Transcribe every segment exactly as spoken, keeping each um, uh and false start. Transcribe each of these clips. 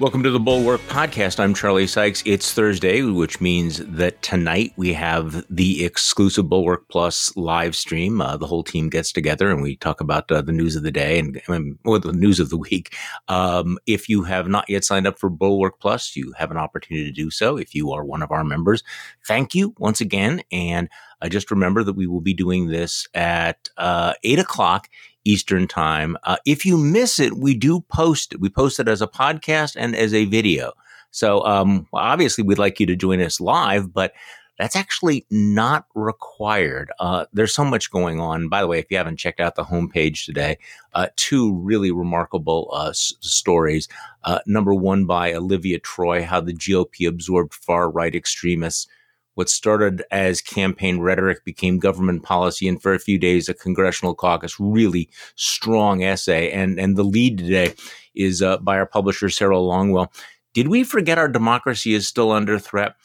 Welcome to the Bulwark Podcast. I'm Charlie Sykes. It's Thursday, which means that tonight we have the exclusive Bulwark Plus live stream. Uh, the whole team gets together and we talk about uh, the news of the day and or the news of the week. Um, if you have not yet signed up for Bulwark Plus, you have an opportunity to do so. If you are one of our members, thank you once again. And uh, just remember that we will be doing this at uh, eight o'clock Eastern time. Uh, if you miss it, we do post it. We post it as a podcast and as a video. So um, obviously, we'd like you to join us live, but that's actually not required. Uh, there's so much going on. By the way, if you haven't checked out the homepage today, uh, two really remarkable uh, s- stories. Uh, number one by Olivia Troy, how the G O P absorbed far-right extremists. What started as campaign rhetoric became government policy, and for a few days, a congressional caucus. Really strong essay. And and the lead today is uh, by our publisher, Sarah Longwell. Did we forget our democracy is still under threat?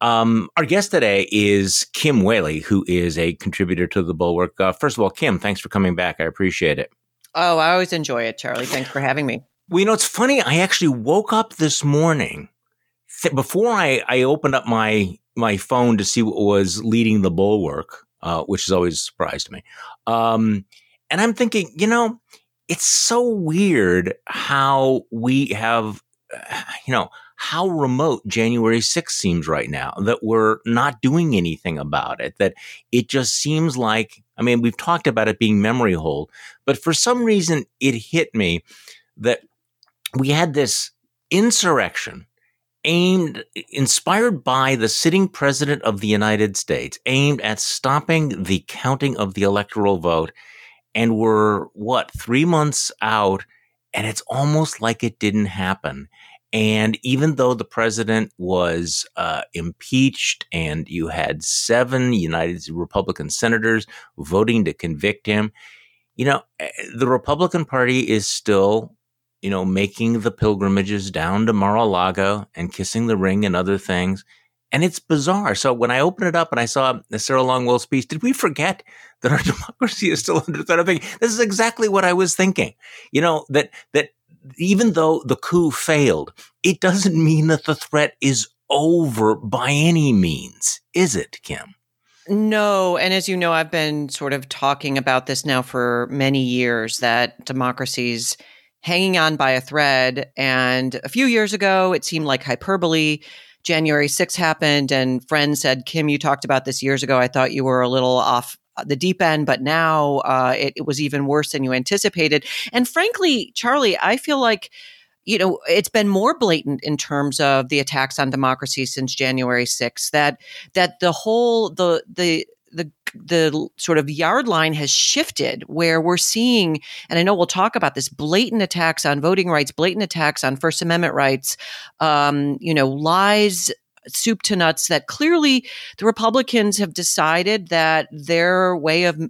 Um, our guest today is Kim Wehle, who is a contributor to the Bulwark. Uh, first of all, Kim, thanks for coming back. I appreciate it. Oh, I always enjoy it, Charlie. Thanks for having me. Well, you know, it's funny. I actually woke up this morning th- before I, I opened up my my phone to see what was leading the Bulwark, uh, which is always a surprise to me. Um, and I'm thinking, you know, it's so weird how we have, you know, how remote January sixth seems right now, that we're not doing anything about it, that it just seems like, I mean, we've talked about it being memory hold, but for some reason it hit me that we had this insurrection aimed, inspired by the sitting president of the United States, aimed at stopping the counting of the electoral vote. And we're, what, three months out, and it's almost like it didn't happen. And even though the president was uh, impeached and you had seven United Republican senators voting to convict him, you know, the Republican Party is still, you know, making the pilgrimages down to Mar-a-Lago and kissing the ring and other things. And it's bizarre. So when I opened it up and I saw the Sarah Longwell speech, did we forget that our democracy is still under threat? I think this is exactly what I was thinking. You know, that that even though the coup failed, it doesn't mean that the threat is over by any means, is it, Kim? No. And as you know, I've been sort of talking about this now for many years, that democracies hanging on by a thread. And a few years ago, it seemed like hyperbole. January sixth happened and friends said, Kim, you talked about this years ago. I thought you were a little off the deep end, but now uh, it, it was even worse than you anticipated. And frankly, Charlie, I feel like, you know, it's been more blatant in terms of the attacks on democracy since January sixth, that that the whole, the the the the sort of yard line has shifted, where we're seeing, and I know we'll talk about this, blatant attacks on voting rights, blatant attacks on First Amendment rights, um, you know, lies, soup to nuts, that clearly the Republicans have decided that their way of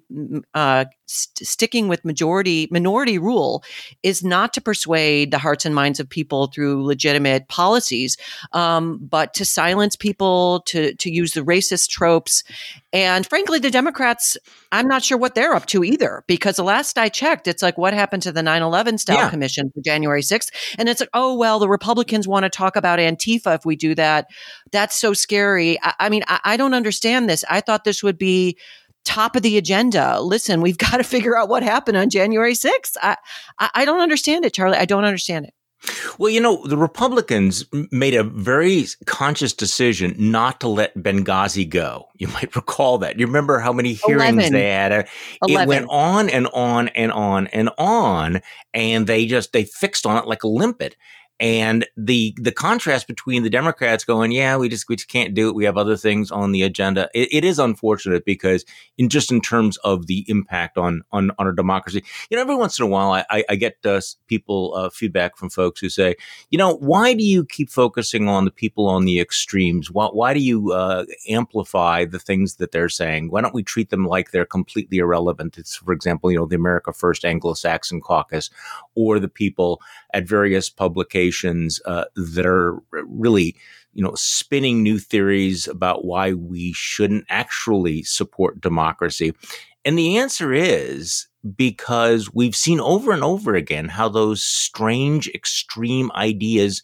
uh, st- sticking with majority minority rule is not to persuade the hearts and minds of people through legitimate policies, um, but to silence people, to to use the racist tropes. And frankly, the Democrats, I'm not sure what they're up to either, because the last I checked, it's like, what happened to the nine eleven style yeah. commission for January sixth? And it's like, oh, well, the Republicans want to talk about Antifa if we do that. That's so scary. I, I mean, I, I don't understand this. I thought this would be top of the agenda. Listen, we've got to figure out what happened on January sixth. I, I, I don't understand it, Charlie. I don't understand it. Well, you know, the Republicans made a very conscious decision not to let Benghazi go. You might recall that. You remember how many hearings eleven they had. It eleven went on and on and on and on, and they just they fixed on it like a limpet. And the the contrast between the Democrats going, yeah, we just we just can't do it. We have other things on the agenda. It, it is unfortunate because in just in terms of the impact on on, on our democracy, you know, every once in a while I, I, I get uh, people uh, feedback from folks who say, you know, why do you keep focusing on the people on the extremes? Why, why do you uh, amplify the things that they're saying? Why don't we treat them like they're completely irrelevant? It's, for example, you know, the America First Anglo-Saxon Caucus or the people at various publications Uh, that are really, you know, spinning new theories about why we shouldn't actually support democracy. And the answer is because we've seen over and over again how those strange, extreme ideas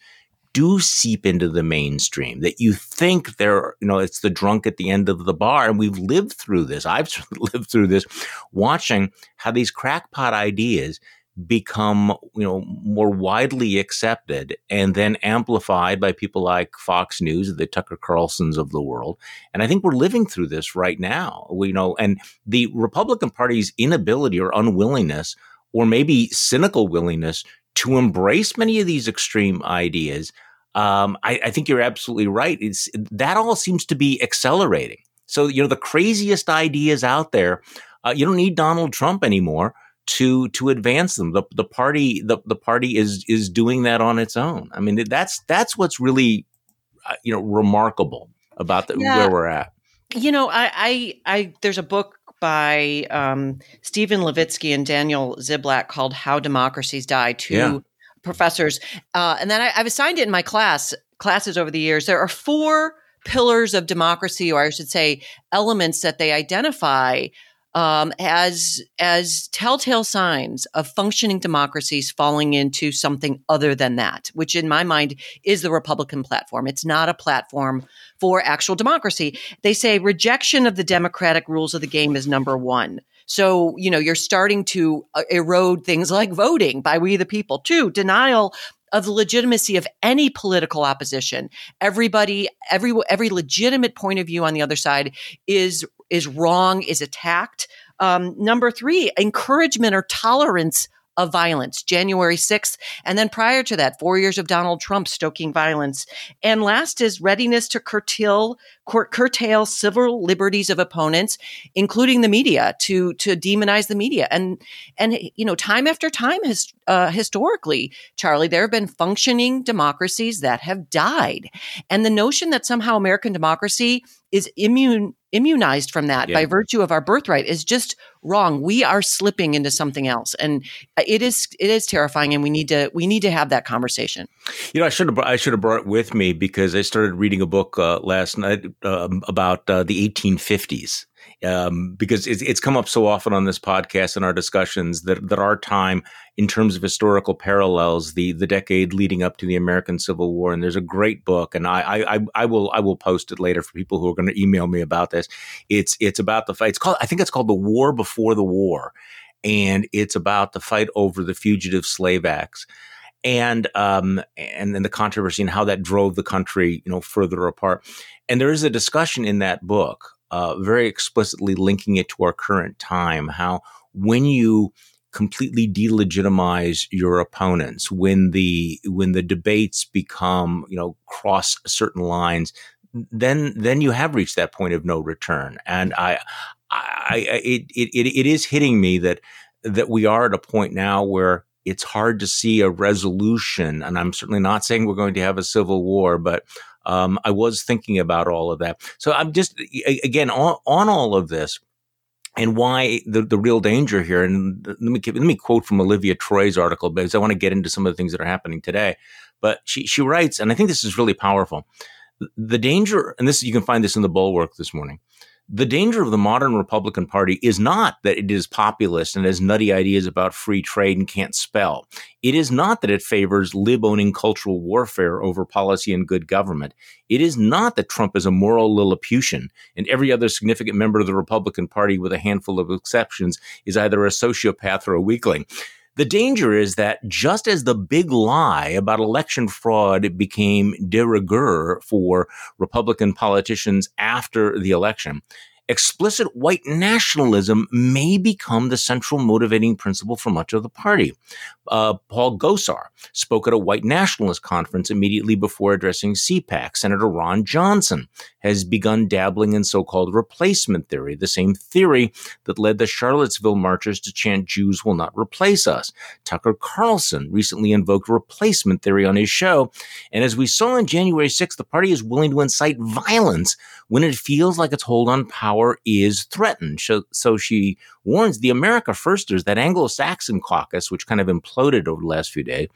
do seep into the mainstream, that you think they're, you know, it's the drunk at the end of the bar. And we've lived through this. I've lived through this, watching how these crackpot ideas become, you know, more widely accepted and then amplified by people like Fox News, the Tucker Carlsons of the world. And I think we're living through this right now, we, you know, and the Republican Party's inability or unwillingness, or maybe cynical willingness to embrace many of these extreme ideas. Um, I, I think you're absolutely right. It's, that all seems to be accelerating. So, you know, the craziest ideas out there, uh, you don't need Donald Trump anymore to to advance them. The the party the, the party is is doing that on its own. I mean, that's that's what's really uh, you know, remarkable about the, yeah. where we're at. You know, I I, I there's a book by um, Stephen Levitsky and Daniel Ziblatt called How Democracies Die, two yeah. professors. Uh, and then I, I've assigned it in my class classes over the years. There are four pillars of democracy, or I should say elements that they identify um, as as telltale signs of functioning democracies falling into something other than that, which in my mind is the Republican platform. It's not a platform for actual democracy. They say rejection of the democratic rules of the game is number one. So, you know, you're starting to erode things like voting by we the people. Two, denial of the legitimacy of any political opposition. Everybody, every every legitimate point of view on the other side is is wrong, is attacked. Um, number three, encouragement or tolerance of violence, January sixth. And then prior to that, four years of Donald Trump stoking violence. And last is readiness to curtail, cur- curtail civil liberties of opponents, including the media, to, to demonize the media. And, and, you know, time after time has, uh, historically, Charlie, there have been functioning democracies that have died. And the notion that somehow American democracy is immune, immunized from that yeah. by virtue of our birthright is just wrong. We are slipping into something else, and it is it is terrifying. And we need to we need to have that conversation. You know, I should have I should have brought it with me, because I started reading a book uh, last night uh, about uh, the eighteen fifties. Um, because it's, it's come up so often on this podcast and our discussions that, that our time, in terms of historical parallels, the the decade leading up to the American Civil War, and there's a great book, and I I, I will I will post it later for people who are going to email me about this. It's it's about the fight. It's called I think it's called The War Before the War, and it's about the fight over the Fugitive Slave Acts. And um, and then the controversy and how that drove the country, you know, further apart. And there is a discussion in that book, uh, very explicitly linking it to our current time, how when you completely delegitimize your opponents, when the when the debates become, you know, cross certain lines, then then you have reached that point of no return. And I, I, I it it it is hitting me that that we are at a point now where it's hard to see a resolution, and I'm certainly not saying we're going to have a civil war, but um, I was thinking about all of that. So I'm just, again, on, on all of this, and why the, the real danger here, and let me let me quote from Olivia Troy's article, because I want to get into some of the things that are happening today. But she, she writes, and I think this is really powerful, the danger, and this you can find this in the Bulwark this morning, the danger of the modern Republican Party is not that it is populist and has nutty ideas about free trade and can't spell. It is not that it favors lib-owning cultural warfare over policy and good government. It is not that Trump is a moral Lilliputian and every other significant member of the Republican Party, with a handful of exceptions, is either a sociopath or a weakling. The danger is that just as the big lie about election fraud became de rigueur for Republican politicians after the election, explicit white nationalism may become the central motivating principle for much of the party. Uh, Paul Gosar spoke at a white nationalist conference immediately before addressing C PAC. Senator Ron Johnson has begun dabbling in so-called replacement theory, the same theory that led the Charlottesville marchers to chant "Jews will not replace us." Tucker Carlson recently invoked replacement theory on his show. And as we saw on January sixth, the party is willing to incite violence when it feels like its hold on power is threatened. So, so she warns the America Firsters, that Anglo-Saxon caucus, which kind of imploded over the last few days,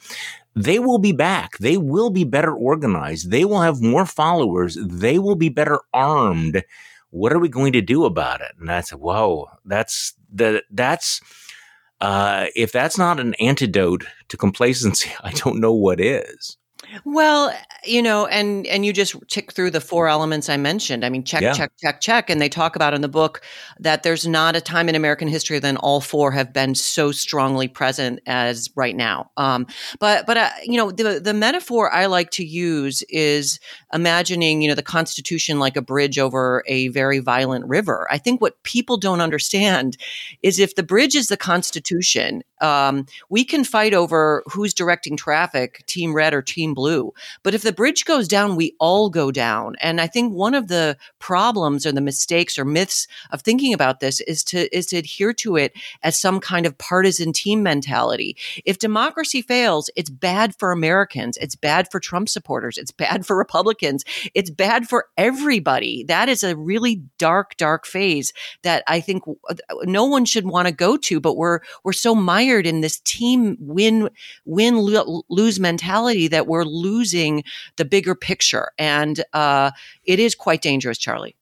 they will be back. They will be better organized. They will have more followers. They will be better armed. What are we going to do about it? And that's, whoa, that's, that, that's, uh, if that's not an antidote to complacency, I don't know what is. Well, you know, and and you just tick through the four elements I mentioned. I mean, check, yeah. check, check, check. And they talk about in the book that there's not a time in American history than all four have been so strongly present as right now. Um, but, but uh, you know, the, the metaphor I like to use is imagining, you know, the Constitution like a bridge over a very violent river. I think what people don't understand is if the bridge is the Constitution, um, we can fight over who's directing traffic, team red or team blue. But if the bridge goes down, we all go down. And I think one of the problems or the mistakes or myths of thinking about this is to is to adhere to it as some kind of partisan team mentality. If democracy fails, it's bad for Americans. It's bad for Trump supporters. It's bad for Republicans. It's bad for everybody. That is a really dark, dark phase that I think no one should want to go to. But we're we're so mired in this team win win lose mentality that we're losing the bigger picture. And uh, it is quite dangerous, Charlie.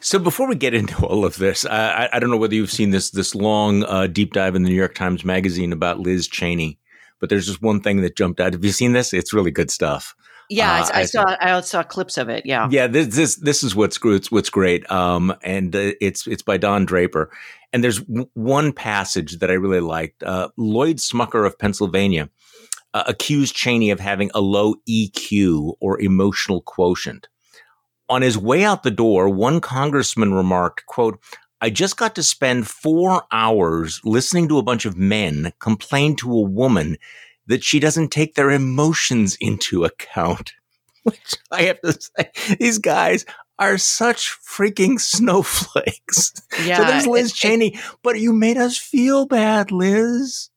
So before we get into all of this, I, I don't know whether you've seen this this long uh, deep dive in the New York Times Magazine about Liz Cheney, but there's just one thing that jumped out. Have you seen this? It's really good stuff. Yeah, uh, I, I saw I saw clips of it. Yeah, yeah. This this this is what's what's great. Um, and uh, it's it's by Don Draper. And there's w- one passage that I really liked. Uh, Lloyd Smucker of Pennsylvania Uh, accused Cheney of having a low E Q or emotional quotient. On his way out the door, one congressman remarked, quote, "I just got to spend four hours listening to a bunch of men complain to a woman that she doesn't take their emotions into account." Which I have to say, these guys are such freaking snowflakes. Yeah, so there's Liz Cheney, but you made us feel bad, Liz.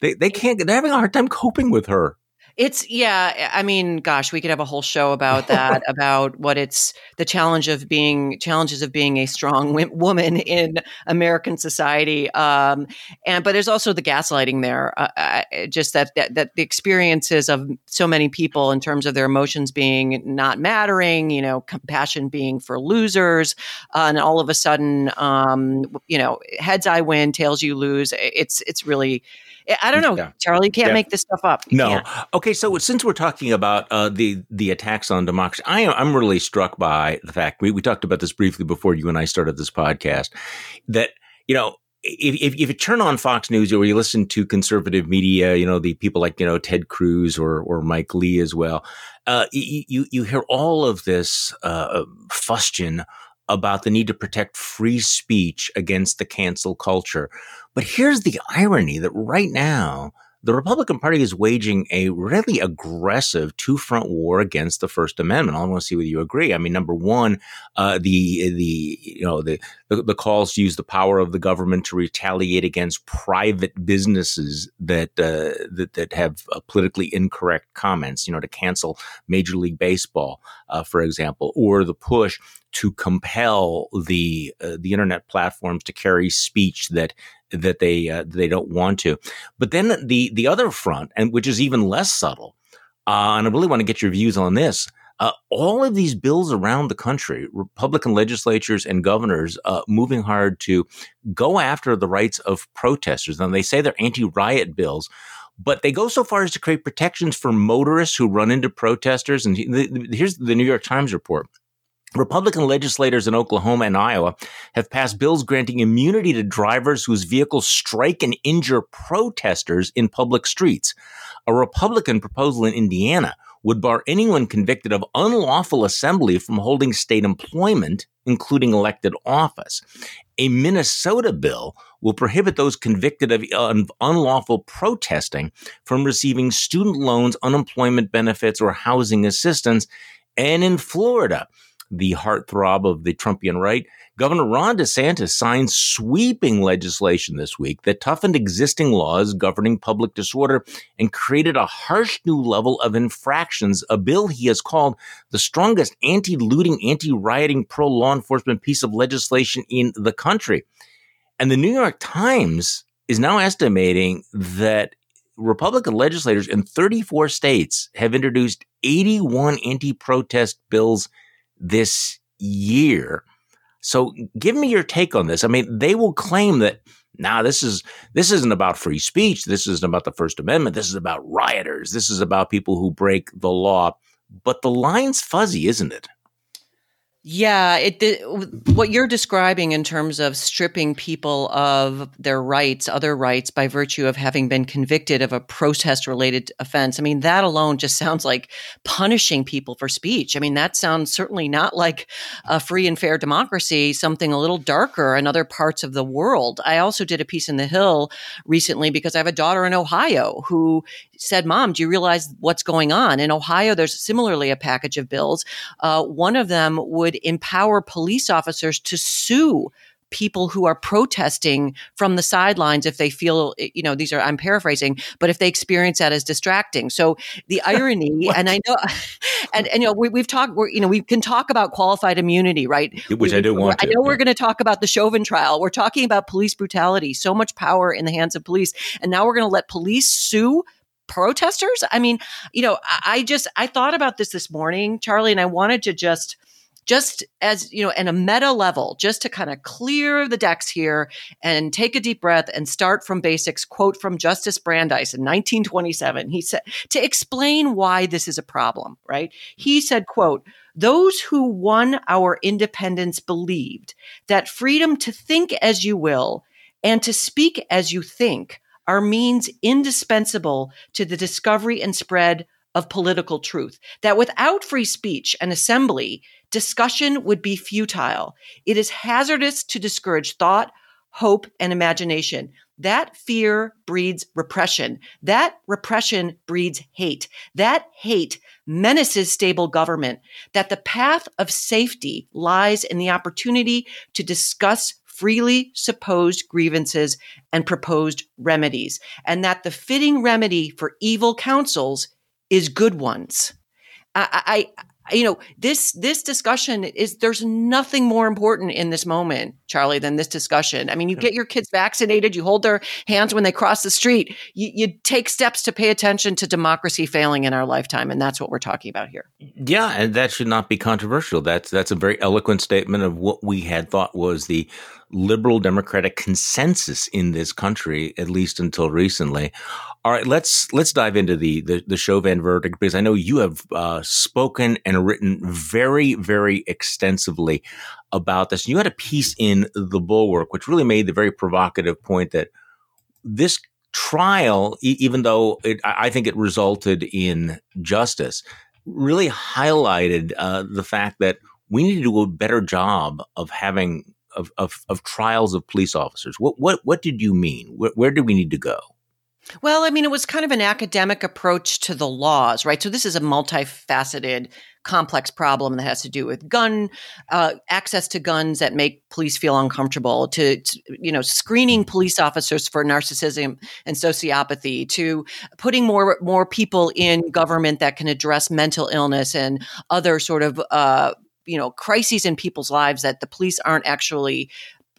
They they can't, they're having a hard time coping with her. It's, yeah, I mean, gosh, we could have a whole show about that, about what it's, the challenge of being, challenges of being a strong woman in American society. Um, and, but there's also the gaslighting there, uh, just that, that, that the experiences of so many people in terms of their emotions being not mattering, you know, compassion being for losers, uh, and all of a sudden, um, you know, heads I win, tails you lose. It's, it's really, I don't know, yeah. Charlie, you can't yeah. make this stuff up. You no. Can't. Okay, so since we're talking about uh, the the attacks on democracy, I am, I'm really struck by the fact, we, we talked about this briefly before you and I started this podcast, that, you know, if, if, if you turn on Fox News or you listen to conservative media, you know, the people like, you know, Ted Cruz or or Mike Lee as well, uh, you, you, you hear all of this uh, fustian about the need to protect free speech against the cancel culture. But here's the irony that right now, the Republican Party is waging a really aggressive two-front war against the First Amendment. I want to see whether you agree. I mean, number one, uh, the the you know the, the the calls to use the power of the government to retaliate against private businesses that uh, that that have uh, politically incorrect comments. You know, to cancel Major League Baseball, uh, for example, or the push to compel the uh, the internet platforms to carry speech that that they uh, they don't want to. But then the the other front, and which is even less subtle, uh, and I really want to get your views on this. Uh, all of these bills around the country, Republican legislatures and governors uh, moving hard to go after the rights of protesters. And they say they're anti-riot bills, but they go so far as to create protections for motorists who run into protesters. And th- th- here's the New York Times report. Republican legislators in Oklahoma and Iowa have passed bills granting immunity to drivers whose vehicles strike and injure protesters in public streets. A Republican proposal in Indiana would bar anyone convicted of unlawful assembly from holding state employment, including elected office. A Minnesota bill will prohibit those convicted of un- unlawful protesting from receiving student loans, unemployment benefits, or housing assistance. And in Florida, the heartthrob of the Trumpian right, Governor Ron DeSantis signed sweeping legislation this week that toughened existing laws governing public disorder and created a harsh new level of infractions, a bill he has called the strongest anti-looting, anti-rioting, pro-law enforcement piece of legislation in the country. And the New York Times is now estimating that Republican legislators in thirty-four states have introduced eighty-one anti-protest bills this year. So give me your take on this. I mean, they will claim that Now, this is this isn't about free speech. This isn't about the First Amendment. This is about rioters. This is about people who break the law. But the line's fuzzy, isn't it? Yeah, it, it what you're describing in terms of stripping people of their rights, other rights, by virtue of having been convicted of a protest-related offense, I mean, that alone just sounds like punishing people for speech. I mean, that sounds certainly not like a free and fair democracy, something a little darker in other parts of the world. I also did a piece in The Hill recently because I have a daughter in Ohio who said, Mom, do you realize what's going on? In Ohio, there's similarly a package of bills. Uh, one of them would empower police officers to sue people who are protesting from the sidelines if they feel, you know, these are, I'm paraphrasing, but if they experience that as distracting. So the irony, and I know, and, and you know, we, we've talked, we're, you know, we can talk about qualified immunity, right? Which we, I do want to. I know yeah. We're going to talk about the Chauvin trial. We're talking about police brutality, so much power in the hands of police. And now we're going to let police sue protesters? I mean, you know, I, I just, I thought about this this morning, Charlie, and I wanted to just Just as, you know, in a meta level, just to kind of clear the decks here and take a deep breath and start from basics, quote from Justice Brandeis in nineteen twenty-seven. He said, to explain why this is a problem, right? He said, quote, those who won our independence believed that freedom to think as you will and to speak as you think are means indispensable to the discovery and spread of political truth, that without free speech and assembly, discussion would be futile. It is hazardous to discourage thought, hope, and imagination. That fear breeds repression. That repression breeds hate. That hate menaces stable government. That the path of safety lies in the opportunity to discuss freely supposed grievances and proposed remedies, and that the fitting remedy for evil counsels is good ones. I, I, I, you know, this, this discussion is, there's nothing more important in this moment, Charlie, than this discussion. I mean, you get your kids vaccinated, you hold their hands when they cross the street, you, you take steps to pay attention to democracy failing in our lifetime. And that's what we're talking about here. Yeah. And that should not be controversial. That's, that's a very eloquent statement of what we had thought was the liberal democratic consensus in this country, at least until recently. All right, let's let's dive into the the, the Chauvin verdict, because I know you have uh, spoken and written very, very extensively about this. You had a piece in The Bulwark, which really made the very provocative point that this trial, e- even though it, I think it resulted in justice, really highlighted uh, the fact that we need to do a better job of having Of, of of trials of police officers. What what what did you mean? Where, where do we need to go? Well, I mean, it was kind of an academic approach to the laws, right? So this is a multifaceted, complex problem that has to do with gun uh, access to guns that make police feel uncomfortable, to, to you know screening police officers for narcissism and sociopathy, to putting more more people in government that can address mental illness and other sort of uh, you know, crises in people's lives that the police aren't actually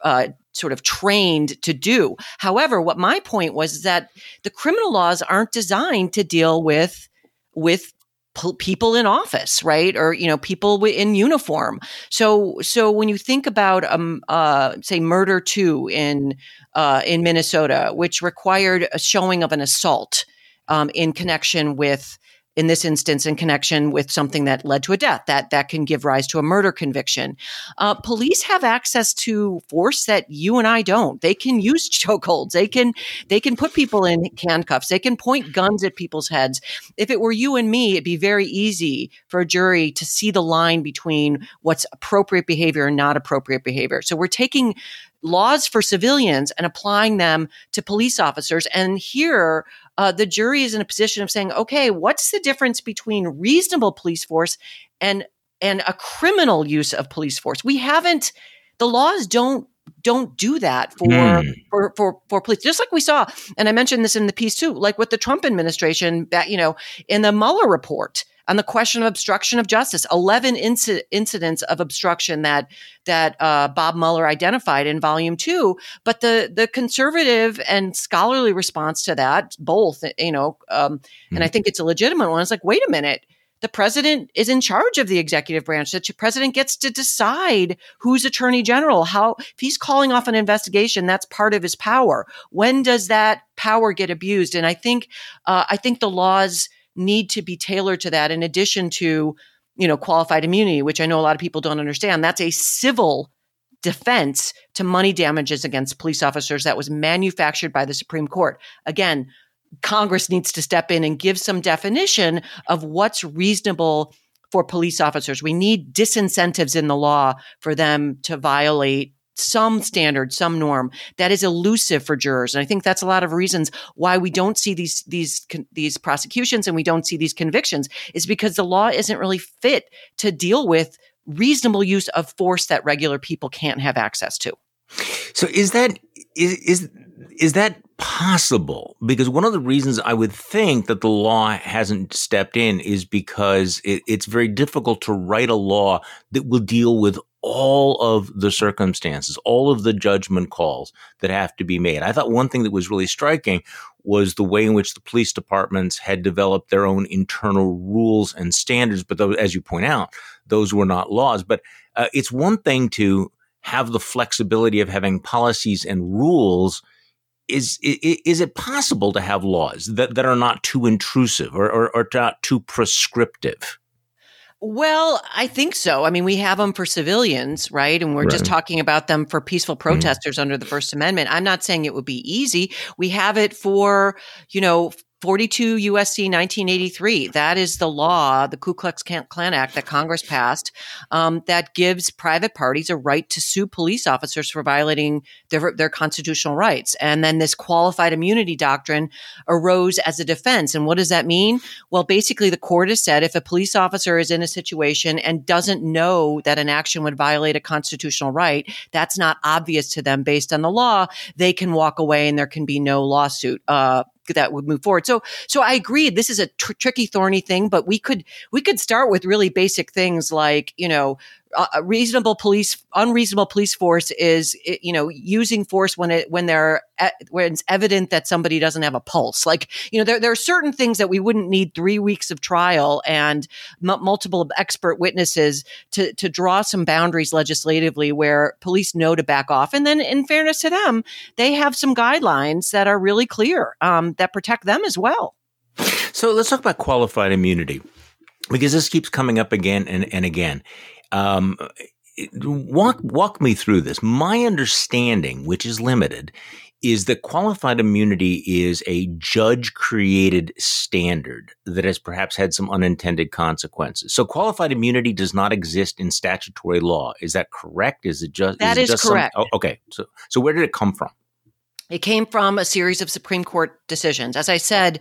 uh, sort of trained to do. However, what my point was is that the criminal laws aren't designed to deal with with po- people in office, right? Or, you know, people w- in uniform. So so when you think about, um, uh, say, Murder two in, uh, in Minnesota, which required a showing of an assault um, in connection with in this instance, in connection with something that led to a death, that that can give rise to a murder conviction. Uh, police have access to force that you and I don't. They can use chokeholds. They can they can put people in handcuffs. They can point guns at people's heads. If it were you and me, it'd be very easy for a jury to see the line between what's appropriate behavior and not appropriate behavior. So we're taking laws for civilians and applying them to police officers. And here, uh, the jury is in a position of saying, okay, what's the difference between reasonable police force and and a criminal use of police force? We haven't, the laws don't don't do that for, mm. for, for, for police. Just like we saw, and I mentioned this in the piece too, like with the Trump administration, that, you know, in the Mueller report, on the question of obstruction of justice, eleven inc- incidents of obstruction that that uh, Bob Mueller identified in Volume Two. But the the conservative and scholarly response to that, both, you know, um, mm-hmm. and I think it's a legitimate one. It's like, wait a minute, the president is in charge of the executive branch. The president gets to decide who's attorney general, how, if he's calling off an investigation, that's part of his power. When does that power get abused? And I think, uh, I think the laws need to be tailored to that, in addition to, you know, qualified immunity, which I know a lot of people don't understand. That's a civil defense to money damages against police officers that was manufactured by the Supreme Court. Again, Congress needs to step in and give some definition of what's reasonable for police officers. We need disincentives in the law for them to violate some standard, some norm that is elusive for jurors. And I think that's a lot of reasons why we don't see these, these, these prosecutions and we don't see these convictions, is because the law isn't really fit to deal with reasonable use of force that regular people can't have access to. So is that, is, is, is that possible? Because one of the reasons I would think that the law hasn't stepped in is because it, it's very difficult to write a law that will deal with all of the circumstances, all of the judgment calls that have to be made. I thought one thing that was really striking was the way in which the police departments had developed their own internal rules and standards. But those, as you point out, those were not laws. But uh, it's one thing to have the flexibility of having policies and rules. Is is it possible to have laws that, that are not too intrusive or, or, or not too prescriptive? Well, I think so. I mean, we have them for civilians, right? And we're right. just talking about them for peaceful protesters mm-hmm. under the First Amendment. I'm not saying it would be easy. We have it for, you know, forty-two U S C nineteen eighty-three. That is the law, the Ku Klux Klan Act that Congress passed, um, that gives private parties a right to sue police officers for violating their, their constitutional rights. And then this qualified immunity doctrine arose as a defense. And what does that mean? Well, basically the court has said if a police officer is in a situation and doesn't know that an action would violate a constitutional right, that's not obvious to them based on the law, they can walk away and there can be no lawsuit, uh, that would move forward. So, so I agree. This is a tr- tricky, thorny thing, but we could, we could start with really basic things like, you know, a reasonable police, unreasonable police force is, you know, using force when it, when they're, when it's evident that somebody doesn't have a pulse. Like, you know, there, there are certain things that we wouldn't need three weeks of trial and m- multiple expert witnesses to, to draw some boundaries legislatively where police know to back off. And then in fairness to them, they have some guidelines that are really clear, um, that protect them as well. So let's talk about qualified immunity, because this keeps coming up again and, and again. Um, walk, walk me through this. My understanding, which is limited, is that qualified immunity is a judge-created standard that has perhaps had some unintended consequences. So qualified immunity does not exist in statutory law. Is that correct? Is it just that is, is just correct? Some, oh, okay. So, so where did it come from? It came from a series of Supreme Court decisions. As I said,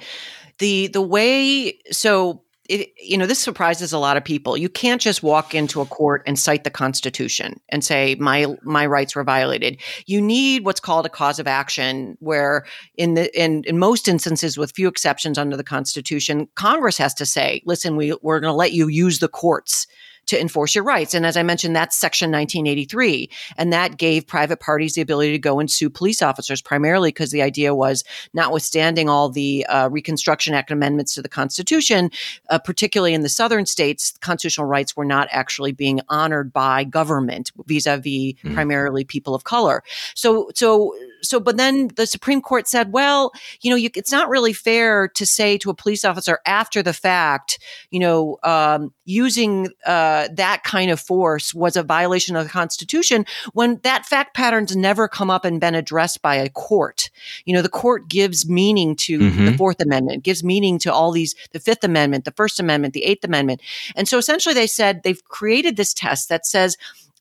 the the way so. It, you know, this surprises a lot of people. You can't just walk into a court and cite the Constitution and say, my my rights were violated. You need what's called a cause of action, where in the in, in most instances, with few exceptions under the Constitution, Congress has to say, listen, we, we're going to let you use the courts to enforce your rights. And as I mentioned, that's Section nineteen eighty-three. And that gave private parties the ability to go and sue police officers, primarily because the idea was, notwithstanding all the uh, Reconstruction Act amendments to the Constitution, uh, particularly in the southern states, constitutional rights were not actually being honored by government vis-a-vis mm. primarily people of color. So, so, so, but then the Supreme Court said, well, you know, you, it's not really fair to say to a police officer after the fact, you know, um, using uh, that kind of force was a violation of the Constitution, when that fact pattern's never come up and been addressed by a court. You know, the court gives meaning to mm-hmm. the Fourth Amendment, gives meaning to all these, the Fifth Amendment, the First Amendment, the Eighth Amendment. And so essentially they said they've created this test that says,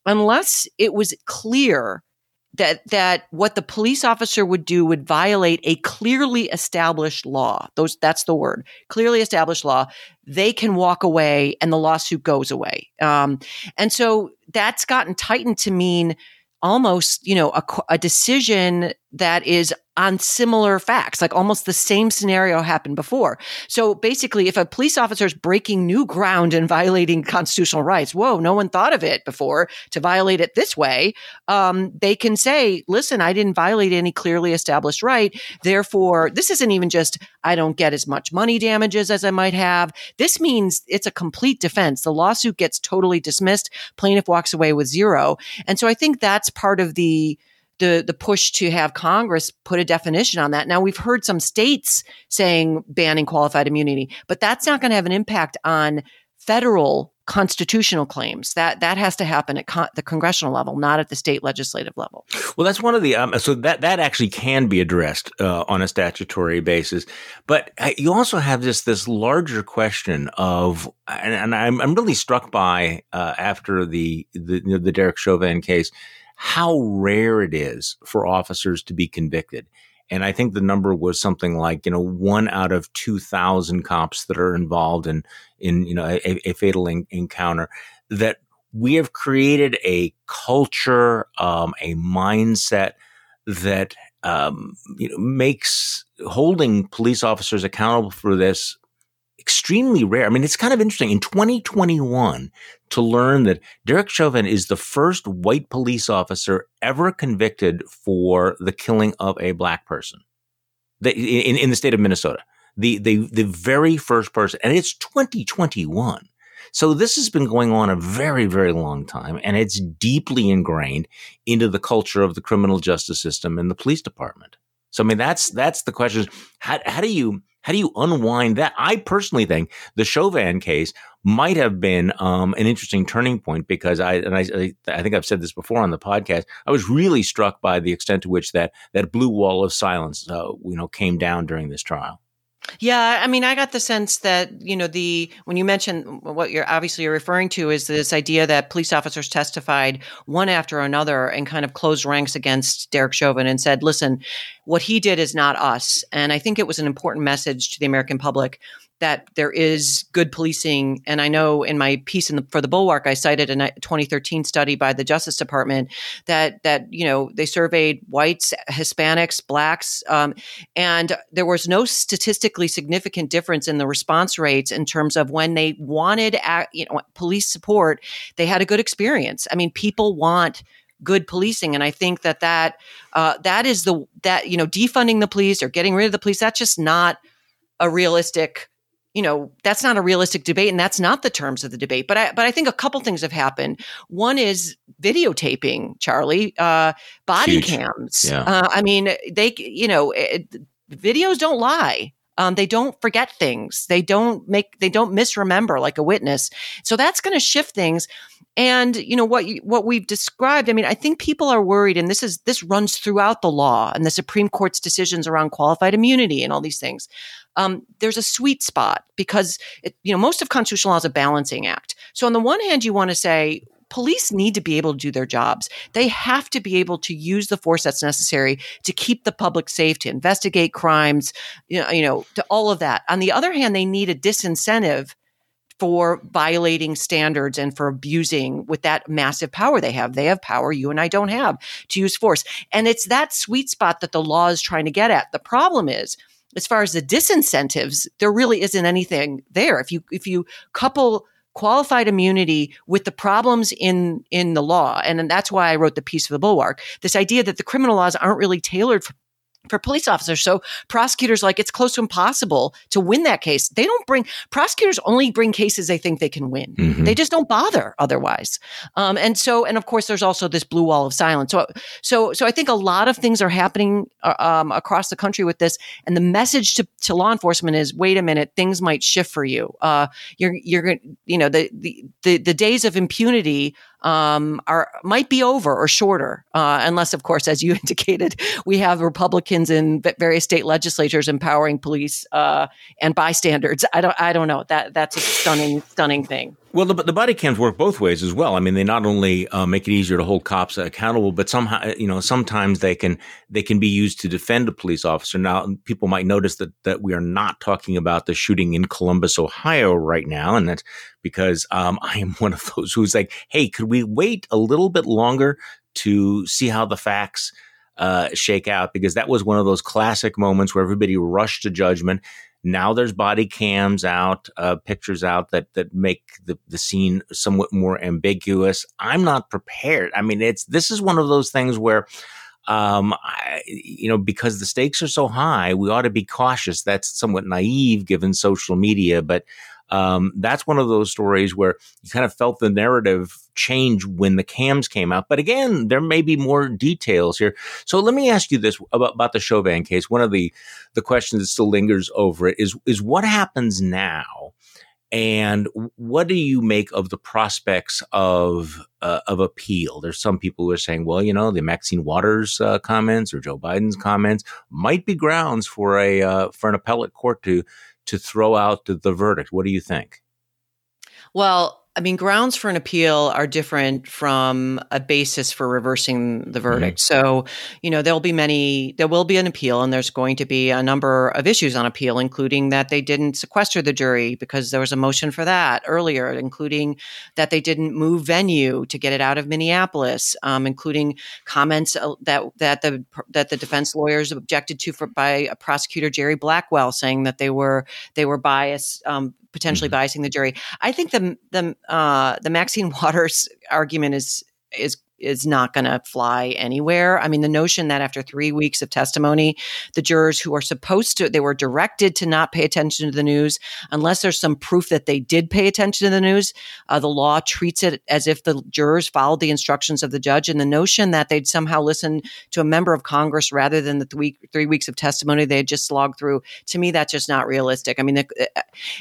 unless it was clear that that what the police officer would do would violate a clearly established law. Those that's the word, clearly established law. They can walk away and the lawsuit goes away. Um, and so that's gotten tightened to mean almost, you know, a, a decision that is on similar facts, like almost the same scenario happened before. So basically, if a police officer is breaking new ground and violating constitutional rights, whoa, no one thought of it before to violate it this way, um, they can say, listen, I didn't violate any clearly established right. Therefore, this isn't even just, I don't get as much money damages as I might have. This means it's a complete defense. The lawsuit gets totally dismissed. Plaintiff walks away with zero. And so I think that's part of the The, the push to have Congress put a definition on that. Now, we've heard some states saying banning qualified immunity, but that's not going to have an impact on federal constitutional claims. That that has to happen at con- the congressional level, not at the state legislative level. Well, that's one of the um, – so that, that actually can be addressed uh, on a statutory basis. But uh, you also have this this larger question of – and, and I'm, I'm really struck by uh, after the, the, you know, the Derek Chauvin case – how rare it is for officers to be convicted. And I think the number was something like, you know, one out of two thousand cops that are involved in, in you know, a, a fatal in- encounter, that we have created a culture, um, a mindset that, um, you know, makes holding police officers accountable for this extremely rare. I mean, it's kind of interesting in twenty twenty-one to learn that Derek Chauvin is the first white police officer ever convicted for the killing of a black person the, in, in the state of Minnesota. The, the, the very first person. And it's twenty twenty-one. So this has been going on a very, very long time, and it's deeply ingrained into the culture of the criminal justice system and the police department. So, I mean, that's that's the question. How, how do you how do you unwind that? I personally think the Chauvin case might have been um, an interesting turning point because I and I I think I've said this before on the podcast. I was really struck by the extent to which that that blue wall of silence, uh, you know, came down during this trial. Yeah, I mean, I got the sense that, you know, the when you mentioned what you're obviously you're referring to is this idea that police officers testified one after another and kind of closed ranks against Derek Chauvin and said, listen, what he did is not us. And I think it was an important message to the American public that there is good policing. And I know in my piece in the, for the Bulwark, I cited a twenty thirteen study by the Justice Department that, that you know, they surveyed whites, Hispanics, blacks, um, and there was no statistically significant difference in the response rates in terms of when they wanted you know, police support, they had a good experience. I mean, people want good policing. And I think that that, uh, that is the, that, you know, defunding the police or getting rid of the police, that's just not a realistic You know, that's not a realistic debate, and that's not the terms of the debate. But I, but I think a couple things have happened. One is videotaping, Charlie, uh, body Huge. cams. Yeah. Uh, I mean, they, you know, it, videos don't lie. Um, they don't forget things. They don't make. They don't misremember like a witness. So that's going to shift things. And you know what? You, what we've described. I mean, I think people are worried, and this is this runs throughout the law and the Supreme Court's decisions around qualified immunity and all these things. Um, there's a sweet spot because, it, you know, most of constitutional law is a balancing act. So on the one hand, you want to say police need to be able to do their jobs. They have to be able to use the force that's necessary to keep the public safe, to investigate crimes, you know, you know, to all of that. On the other hand, they need a disincentive for violating standards and for abusing with that massive power they have. They have power you and I don't have to use force. And it's that sweet spot that the law is trying to get at. The problem is, as far as the disincentives, there really isn't anything there. If you if you couple qualified immunity with the problems in in the law, and, and that's why I wrote the piece for the Bulwark, this idea that the criminal laws aren't really tailored for, for police officers. So prosecutors, like, it's close to impossible to win that case. They don't bring – prosecutors only bring cases they think they can win. Mm-hmm. They just don't bother otherwise. Um, and so – and of course, there's also this blue wall of silence. So so, so I think a lot of things are happening um, across the country with this. And the message to, to law enforcement is, wait a minute, things might shift for you. Uh, you're you're going to – you know, the, the, the, the days of impunity – Um, are might be over or shorter, uh, unless, of course, as you indicated, we have Republicans in various state legislatures empowering police uh, and bystanders. I don't, I don't know. That that's a stunning, stunning thing. Well, the, the body cams work both ways as well. I mean, they not only uh, make it easier to hold cops accountable, but somehow, you know, sometimes they can they can be used to defend a police officer. Now, people might notice that that we are not talking about the shooting in Columbus, Ohio, right now, and that's because um, I am one of those who's like, hey, could we wait a little bit longer to see how the facts uh, shake out, because that was one of those classic moments where everybody rushed to judgment. Now there's body cams out, uh, pictures out that that make the, the scene somewhat more ambiguous. I'm not prepared. I mean, it's this is one of those things where, um, I, you know, because the stakes are so high, we ought to be cautious. That's somewhat naive given social media, but um, that's one of those stories where you kind of felt the narrative change when the cams came out. But again, there may be more details here. So let me ask you this about, about the Chauvin case. One of the the questions that still lingers over it is is what happens now, and what do you make of the prospects of uh, of appeal? There's some people who are saying, well, you know, the Maxine Waters uh, comments or Joe Biden's comments might be grounds for a uh, for an appellate court to. to throw out the, the verdict. What do you think? Well, I mean, grounds for an appeal are different from a basis for reversing the verdict. Mm-hmm. So, you know, there'll be many, there will be an appeal, and there's going to be a number of issues on appeal, including that they didn't sequester the jury because there was a motion for that earlier, including that they didn't move venue to get it out of Minneapolis, um, including comments that that the that the defense lawyers objected to for, by a prosecutor, Jerry Blackwell, saying that they were they were biased, um, potentially mm-hmm. biasing the jury. I think the the uh, the Maxine Waters argument is is is not going to fly anywhere. I mean, the notion that after three weeks of testimony, the jurors who are supposed to, they were directed to not pay attention to the news, unless there's some proof that they did pay attention to the news, uh, the law treats it as if the jurors followed the instructions of the judge. And the notion that they'd somehow listen to a member of Congress rather than the three, three weeks of testimony they had just slogged through, to me, that's just not realistic. I mean, the,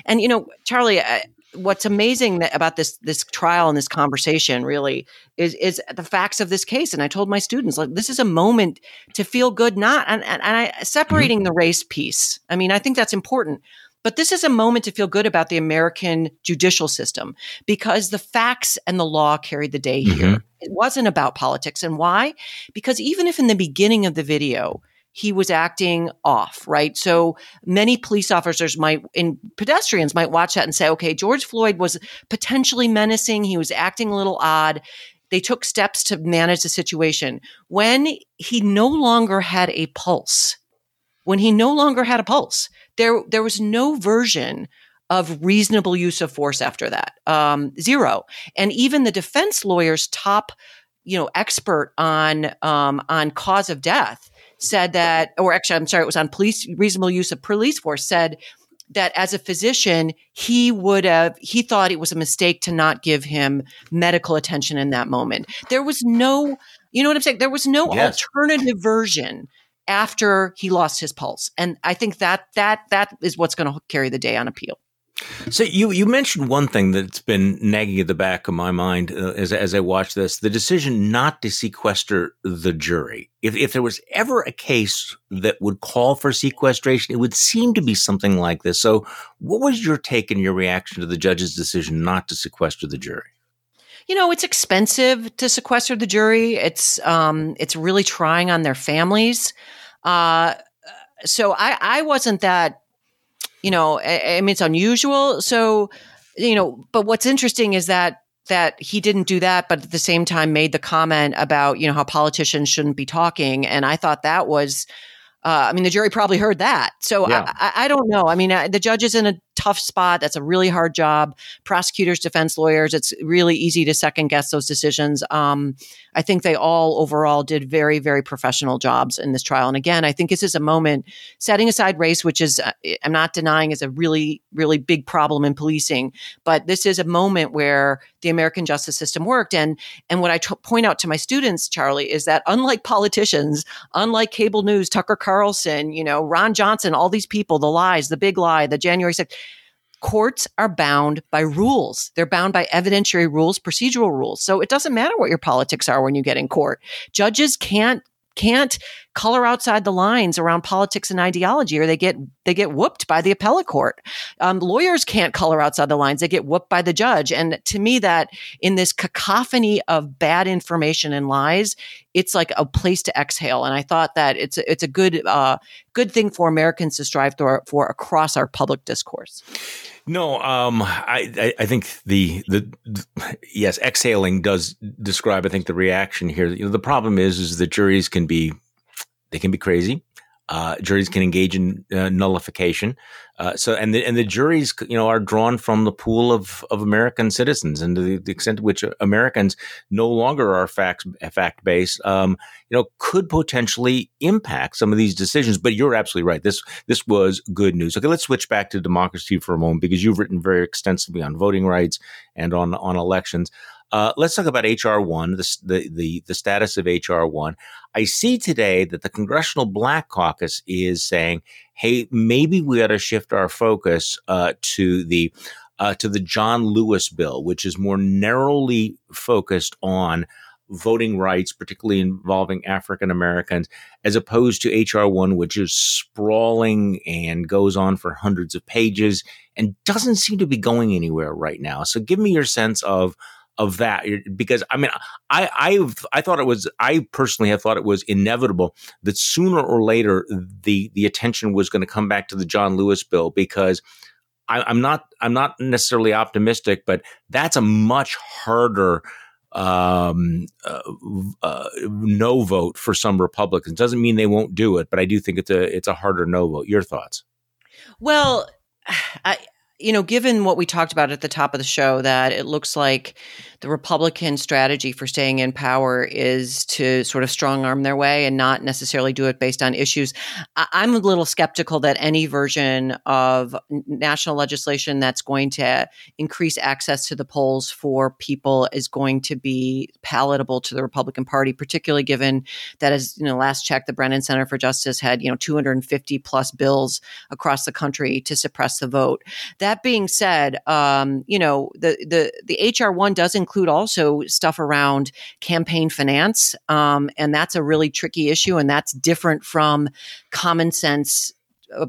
and you know, Charlie, I, what's amazing about this this trial and this conversation really is is the facts of this case. And I told my students, like, this is a moment to feel good, not and, and I separating the race piece. I mean, I think that's important. But this is a moment to feel good about the American judicial system, because the facts and the law carried the day here. Mm-hmm. It wasn't about politics. And why? Because even if in the beginning of the video, he was acting off, right? So many police officers might, and pedestrians might watch that and say, okay, George Floyd was potentially menacing. He was acting a little odd. They took steps to manage the situation. When he no longer had a pulse, when he no longer had a pulse, there, there was no version of reasonable use of force after that. Um, zero. And even the defense lawyer's top, you know, expert on, um, on cause of death said that, or actually, I'm sorry, it was on police, reasonable use of police force, said that as a physician, he would have, he thought it was a mistake to not give him medical attention in that moment. There was no, you know what I'm saying? There was no yes. alternative version after he lost his pulse. And I think that, that, that is what's going to carry the day on appeal. So you, you mentioned one thing that's been nagging at the back of my mind uh, as, as I watch this, the decision not to sequester the jury. If, if there was ever a case that would call for sequestration, it would seem to be something like this. So what was your take and your reaction to the judge's decision not to sequester the jury? You know, it's expensive to sequester the jury. It's um, it's really trying on their families. Uh, so I, I wasn't that. You know, I, I mean, it's unusual. So, you know, but what's interesting is that that he didn't do that, but at the same time made the comment about, you know, how politicians shouldn't be talking. And I thought that was, uh, I mean, the jury probably heard that. So yeah. I, I, I don't know. I mean, I, the judge is in a tough spot. That's a really hard job. Prosecutors, defense lawyers, it's really easy to second guess those decisions. Um, I think they all overall did very, very professional jobs in this trial. And again, I think this is a moment, setting aside race, which is, uh, I'm not denying is a really, really big problem in policing, but this is a moment where the American justice system worked. And, and what I t- point out to my students, Charlie, is that unlike politicians, unlike cable news, Tucker Carlson, you know, Ron Johnson, all these people, the lies, the big lie, the January sixth, courts are bound by rules. They're bound by evidentiary rules, procedural rules. So it doesn't matter what your politics are when you get in court. Judges can't can't color outside the lines around politics and ideology, or they get they get whooped by the appellate court. Um, lawyers can't color outside the lines; they get whooped by the judge. And to me, that in this cacophony of bad information and lies, it's like a place to exhale. And I thought that it's it's a good uh, good thing for Americans to strive for, for across our public discourse. No, um, I, I, I think the, the, the, yes, exhaling does describe, I think, the reaction here. You know, the problem is, is that juries can be They can be crazy. Uh, juries can engage in uh, nullification. Uh, so, and the and the juries, you know, are drawn from the pool of, of American citizens, and to the, the extent to which Americans no longer are fact fact based, um, you know, could potentially impact some of these decisions. But you're absolutely right. This this was good news. Okay, let's switch back to democracy for a moment, because you've written very extensively on voting rights and on on elections. Uh, let's talk about H R one, the, the the the status of H R one. I see today that the Congressional Black Caucus is saying, hey, maybe we ought to shift our focus uh, to the uh, to the John Lewis bill, which is more narrowly focused on voting rights, particularly involving African Americans, as opposed to H R one, which is sprawling and goes on for hundreds of pages and doesn't seem to be going anywhere right now. So give me your sense of of that, because I mean, I I've, I thought it was, I personally have thought it was inevitable that sooner or later the the attention was going to come back to the John Lewis bill, because I, I'm not I'm not necessarily optimistic, but that's a much harder um, uh, uh, no vote for some Republicans. It doesn't mean they won't do it, but I do think it's a it's a harder no vote. Your thoughts? Well, I. You know, given what we talked about at the top of the show, that it looks like the Republican strategy for staying in power is to sort of strong arm their way and not necessarily do it based on issues, I- I'm a little skeptical that any version of national legislation that's going to increase access to the polls for people is going to be palatable to the Republican Party, particularly given that, as you know, last check, the Brennan Center for Justice had, you know, two hundred fifty plus bills across the country to suppress the vote. That That being said, um, you know, the the the H R one does include also stuff around campaign finance, um, and that's a really tricky issue, and that's different from common sense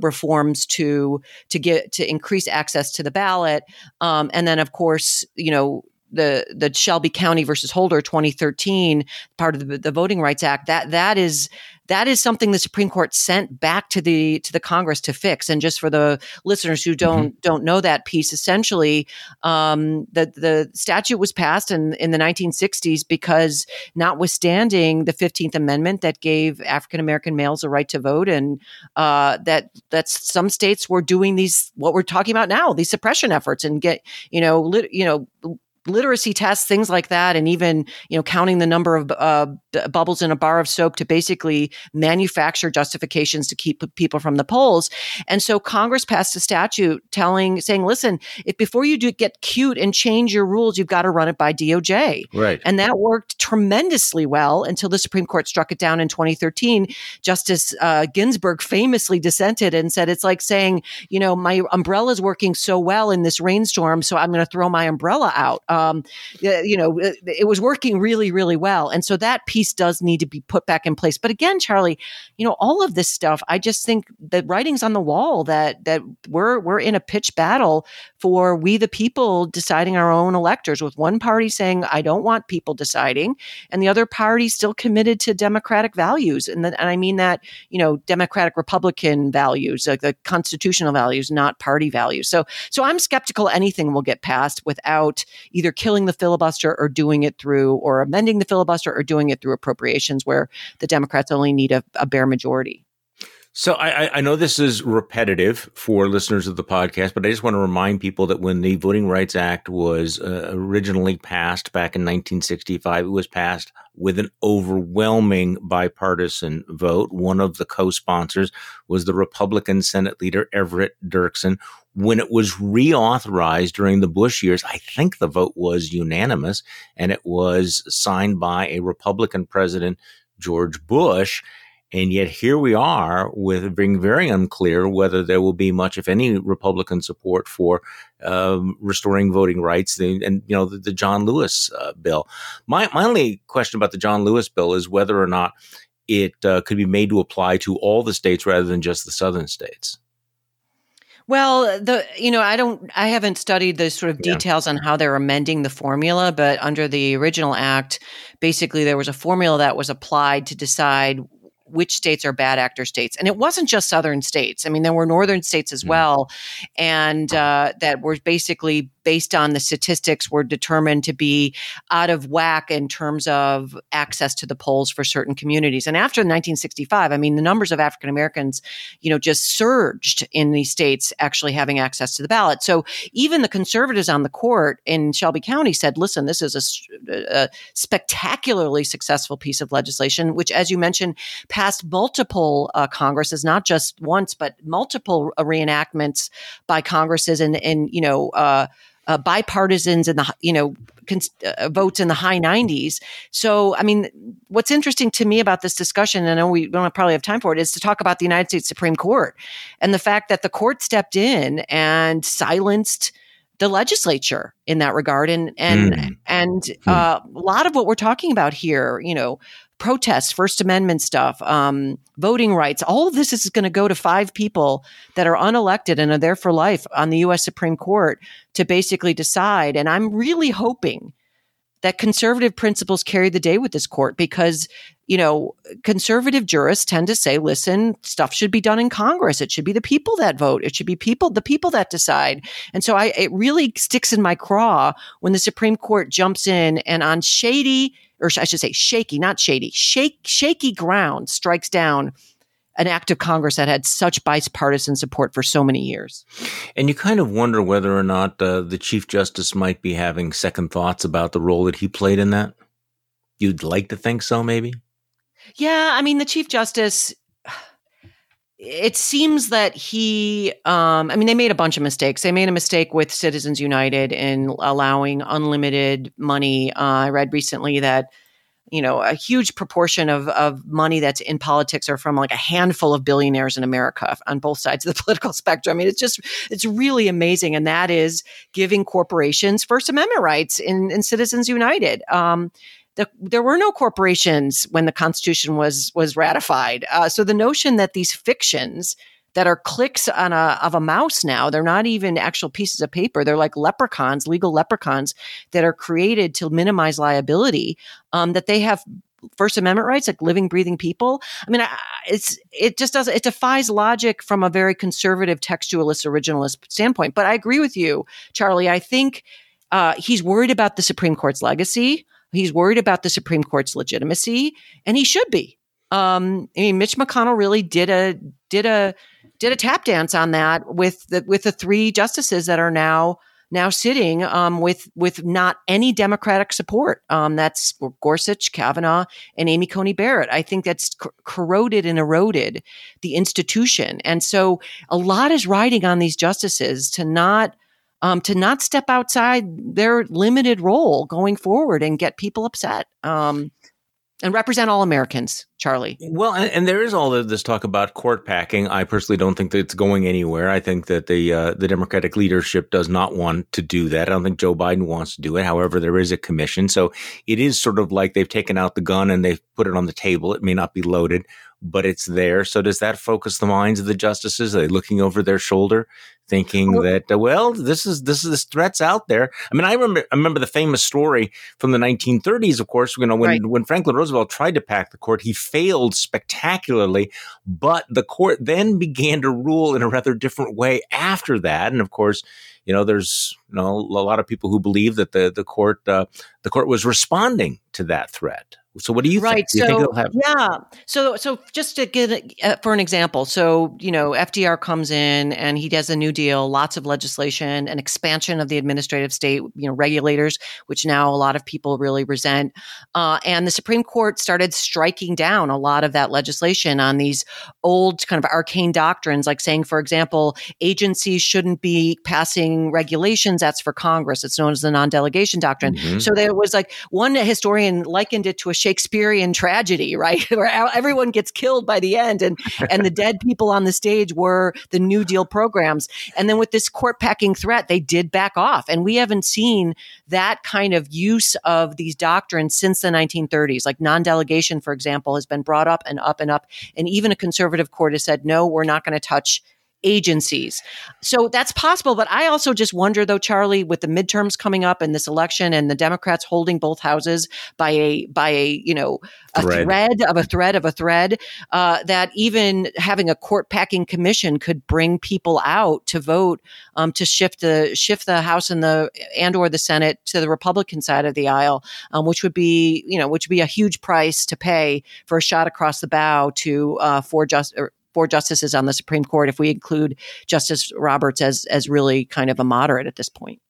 reforms to to get to increase access to the ballot, um, and then of course, you know, the the Shelby County versus Holder twenty thirteen, part of the, the Voting Rights Act, that that is. That is something the Supreme Court sent back to the to the Congress to fix. And just for the listeners who don't mm-hmm. don't know that piece, essentially, um, the the statute was passed in, in the nineteen sixties because, notwithstanding the fifteenth Amendment that gave African American males a right to vote, and uh, that that some states were doing these what we're talking about now, these suppression efforts, and get you know lit, you know. literacy tests, things like that, and even, you know, counting the number of uh, b- bubbles in a bar of soap to basically manufacture justifications to keep people from the polls. And so Congress passed a statute telling, saying, listen, if before you do get cute and change your rules, you've got to run it by D O J. Right. And that worked tremendously well until the Supreme Court struck it down in twenty thirteen. Justice uh, Ginsburg famously dissented and said, it's like saying, you know, my umbrella's working so well in this rainstorm, so I'm going to throw my umbrella out. Um, you know, it, it was working really, really well. And so that piece does need to be put back in place. But again, Charlie, you know, all of this stuff, I just think the writing's on the wall that that we're we're in a pitch battle for we the people deciding our own electors, with one party saying, I don't want people deciding, and the other party still committed to democratic values. And, the, and I mean that, you know, democratic Republican values, like the constitutional values, not party values. So, so I'm skeptical anything will get passed without either Either killing the filibuster or doing it through, or amending the filibuster or doing it through appropriations, where the Democrats only need a, a bare majority. So I, I know this is repetitive for listeners of the podcast, but I just want to remind people that when the Voting Rights Act was uh, originally passed back in nineteen sixty-five, it was passed with an overwhelming bipartisan vote. One of the co-sponsors was the Republican Senate leader Everett Dirksen. When it was reauthorized during the Bush years, I think the vote was unanimous, and it was signed by a Republican president, George Bush. And yet here we are with being very unclear whether there will be much, if any, Republican support for um, restoring voting rights and, and you know, the, the John Lewis uh, bill. My, my only question about the John Lewis bill is whether or not it uh, could be made to apply to all the states rather than just the southern states. Well, the you know, I don't I haven't studied the sort of details yeah. on how they're amending the formula, but under the original act, basically there was a formula that was applied to decide which states are bad actor states. And it wasn't just southern states. I mean, there were northern states as well, and uh, that were basically based on the statistics, were determined to be out of whack in terms of access to the polls for certain communities. And after nineteen sixty-five, I mean, the numbers of African Americans, you know, just surged in these states actually having access to the ballot. So even the conservatives on the court in Shelby County said, listen, this is a, a spectacularly successful piece of legislation, which, as you mentioned, passed multiple uh, Congresses, not just once, but multiple reenactments by Congresses and, and you know, uh, uh, bipartisans and, the you know, cons- uh, votes in the high nineties. So, I mean, what's interesting to me about this discussion, and I know we don't probably have time for it, is to talk about the United States Supreme Court and the fact that the court stepped in and silenced the legislature in that regard. And, and, mm. and uh, mm. a lot of what we're talking about here, you know, protests, First Amendment stuff, um, voting rights, all of this is going to go to five people that are unelected and are there for life on the U S Supreme Court to basically decide. And I'm really hoping that conservative principles carry the day with this court, because, you know, conservative jurists tend to say, listen, stuff should be done in Congress. It should be the people that vote. It should be people, the people that decide. And so I, it really sticks in my craw when the Supreme Court jumps in and on shady, or I should say shaky, not shady, shake, shaky ground strikes down an act of Congress that had such bipartisan support for so many years. And you kind of wonder whether or not uh, the Chief Justice might be having second thoughts about the role that he played in that. You'd like to think so, maybe? Yeah, I mean, the Chief Justice, it seems that he, um, I mean, they made a bunch of mistakes. They made a mistake with Citizens United in allowing unlimited money. Uh, I read recently that you know, a huge proportion of, of money that's in politics are from like a handful of billionaires in America on both sides of the political spectrum. I mean, it's just, it's really amazing. And that is giving corporations First Amendment rights in, in Citizens United. Um, the, there were no corporations when the Constitution was, was ratified. Uh, so the notion that these fictions that are clicks on a, of a mouse now, they're not even actual pieces of paper. They're like leprechauns, legal leprechauns that are created to minimize liability, um, that they have First Amendment rights, like living, breathing people. I mean, it's, it just doesn't, it defies logic from a very conservative textualist, originalist standpoint. But I agree with you, Charlie. I think uh, he's worried about the Supreme Court's legacy. He's worried about the Supreme Court's legitimacy, and he should be. Um, I mean, Mitch McConnell really did a, did a, did a tap dance on that with the, with the three justices that are now, now sitting, um, with, with not any Democratic support. Um, that's Gorsuch, Kavanaugh, and Amy Coney Barrett. I think that's cor- corroded and eroded the institution. And so a lot is riding on these justices to not, um, to not step outside their limited role going forward and get people upset. Um, And represent all Americans, Charlie. Well, and, and there is all of this talk about court packing. I personally don't think that it's going anywhere. I think that the uh, the Democratic leadership does not want to do that. I don't think Joe Biden wants to do it. However, there is a commission. So it is sort of like they've taken out the gun and they've put it on the table. It may not be loaded, but it's there. So does that focus the minds of the justices? Are they looking over their shoulder, thinking well, that, uh, well, this is this is this threat's out there? I mean, I remember I remember the famous story from the nineteen thirties, of course, you know, when, right. when Franklin Roosevelt tried to pack the court, he failed spectacularly, but the court then began to rule in a rather different way after that. And of course, you know, there's you know, a lot of people who believe that the the court uh, the court was responding to that threat. So what do you right, think? Do you so, think it'll happen? Yeah. So so just to get uh, for an example, so, you know, F D R comes in and he does a New Deal, lots of legislation, an expansion of the administrative state, you know, regulators, which now a lot of people really resent. Uh, and the Supreme Court started striking down a lot of that legislation on these old kind of arcane doctrines, like saying, for example, agencies shouldn't be passing regulations. That's for Congress. It's known as the non-delegation doctrine. Mm-hmm. So there was like one historian likened it to a Shakespearean tragedy, right? Where everyone gets killed by the end, and and the dead people on the stage were the New Deal programs. And then with this court packing threat, they did back off. And we haven't seen that kind of use of these doctrines since the nineteen thirties. Like non-delegation, for example, has been brought up and up and up. And even a conservative court has said, no, we're not going to touch agencies. So that's possible. But I also just wonder, though, Charlie, with the midterms coming up and this election and the Democrats holding both houses by a by a, you know, a thread, thread of a thread of a thread, uh, that even having a court packing commission could bring people out to vote um, to shift the shift the House and the and or the Senate to the Republican side of the aisle, um, which would be, you know, which would be a huge price to pay for a shot across the bow to uh, for just or, four justices on the Supreme Court, if we include Justice Roberts as as really kind of a moderate at this point.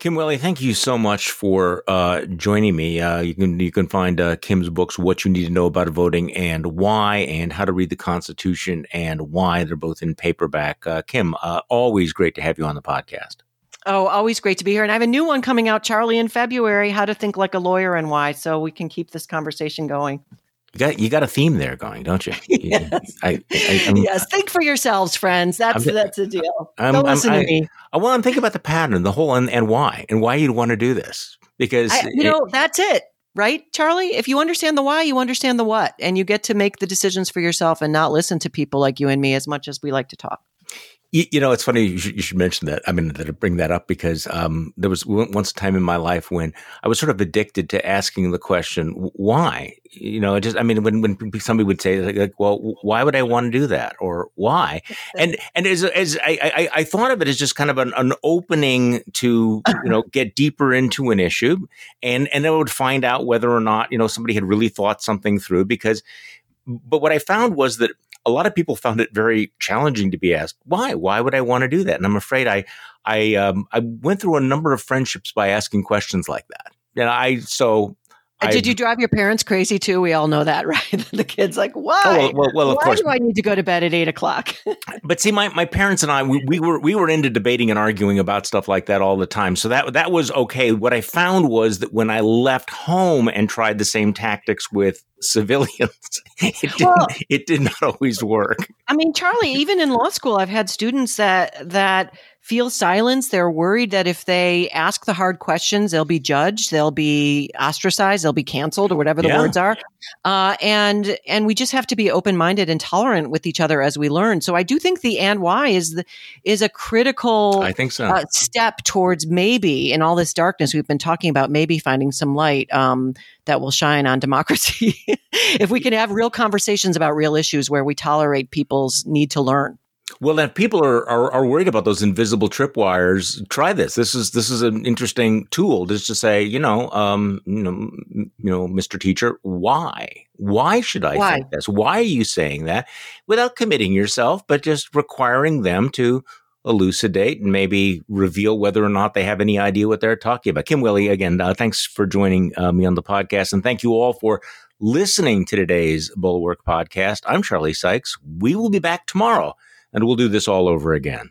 Kim Wehle, thank you so much for uh, joining me. Uh, you can you can find uh, Kim's books, What You Need to Know About Voting and Why, and How to Read the Constitution and Why. They're both in paperback. Uh, Kim, uh, always great to have you on the podcast. Oh, always great to be here. And I have a new one coming out, Charlie, in February, How to Think Like a Lawyer and Why. So we can keep this conversation going. You got you got a theme there going, don't you? Yes. I, I, I mean, yes. Think for yourselves, friends. That's I'm, that's the deal. I'm, don't I'm, listen I'm, to I, me. I want to think about the pattern, the whole and, and why, and why you'd want to do this. Because I, you it, know that's it, right, Charlie? If you understand the why, you understand the what, and you get to make the decisions for yourself and not listen to people like you and me as much as we like to talk. You, you know, it's funny you should, you should mention that. I mean, that I bring that up because um, there was once a time in my life when I was sort of addicted to asking the question, why? You know, it just I mean, when when somebody would say, like, well, why would I want to do that? Or why? And and as as I, I, I thought of it as just kind of an, an opening to, you know, get deeper into an issue. And, and I would find out whether or not, you know, somebody had really thought something through because but what I found was that a lot of people found it very challenging to be asked, why? Why would I want to do that? And I'm afraid I I, um, I went through a number of friendships by asking questions like that. And I so I, did you drive your parents crazy too? We all know that, right? The kids like, why? Oh, well, well, well, of why course. do I need to go to bed at eight o'clock? But see, my, my parents and I, we, we were we were into debating and arguing about stuff like that all the time. So that that was okay. What I found was that when I left home and tried the same tactics with civilians, it didn't, well, it did not always work. I mean, Charlie, even in law school, I've had students that that. feel silence. They're worried that if they ask the hard questions, they'll be judged, they'll be ostracized, they'll be canceled, or whatever the yeah. words are. Uh, and and we just have to be open-minded and tolerant with each other as we learn. So I do think the and why is the, is a critical I think so. uh, step towards maybe in all this darkness we've been talking about, maybe finding some light um, that will shine on democracy. If we can have real conversations about real issues where we tolerate people's need to learn. Well, if people are, are are worried about those invisible tripwires, try this. This is this is an interesting tool, just to say, you know, um, you know, m- you know, Mister Teacher, why? Why should I why? think this? Why are you saying that? Without committing yourself, but just requiring them to elucidate and maybe reveal whether or not they have any idea what they're talking about. Kim Wehle, again, uh, thanks for joining uh, me on the podcast, and thank you all for listening to today's Bulwark podcast. I'm Charlie Sykes. We will be back tomorrow. And we'll do this all over again.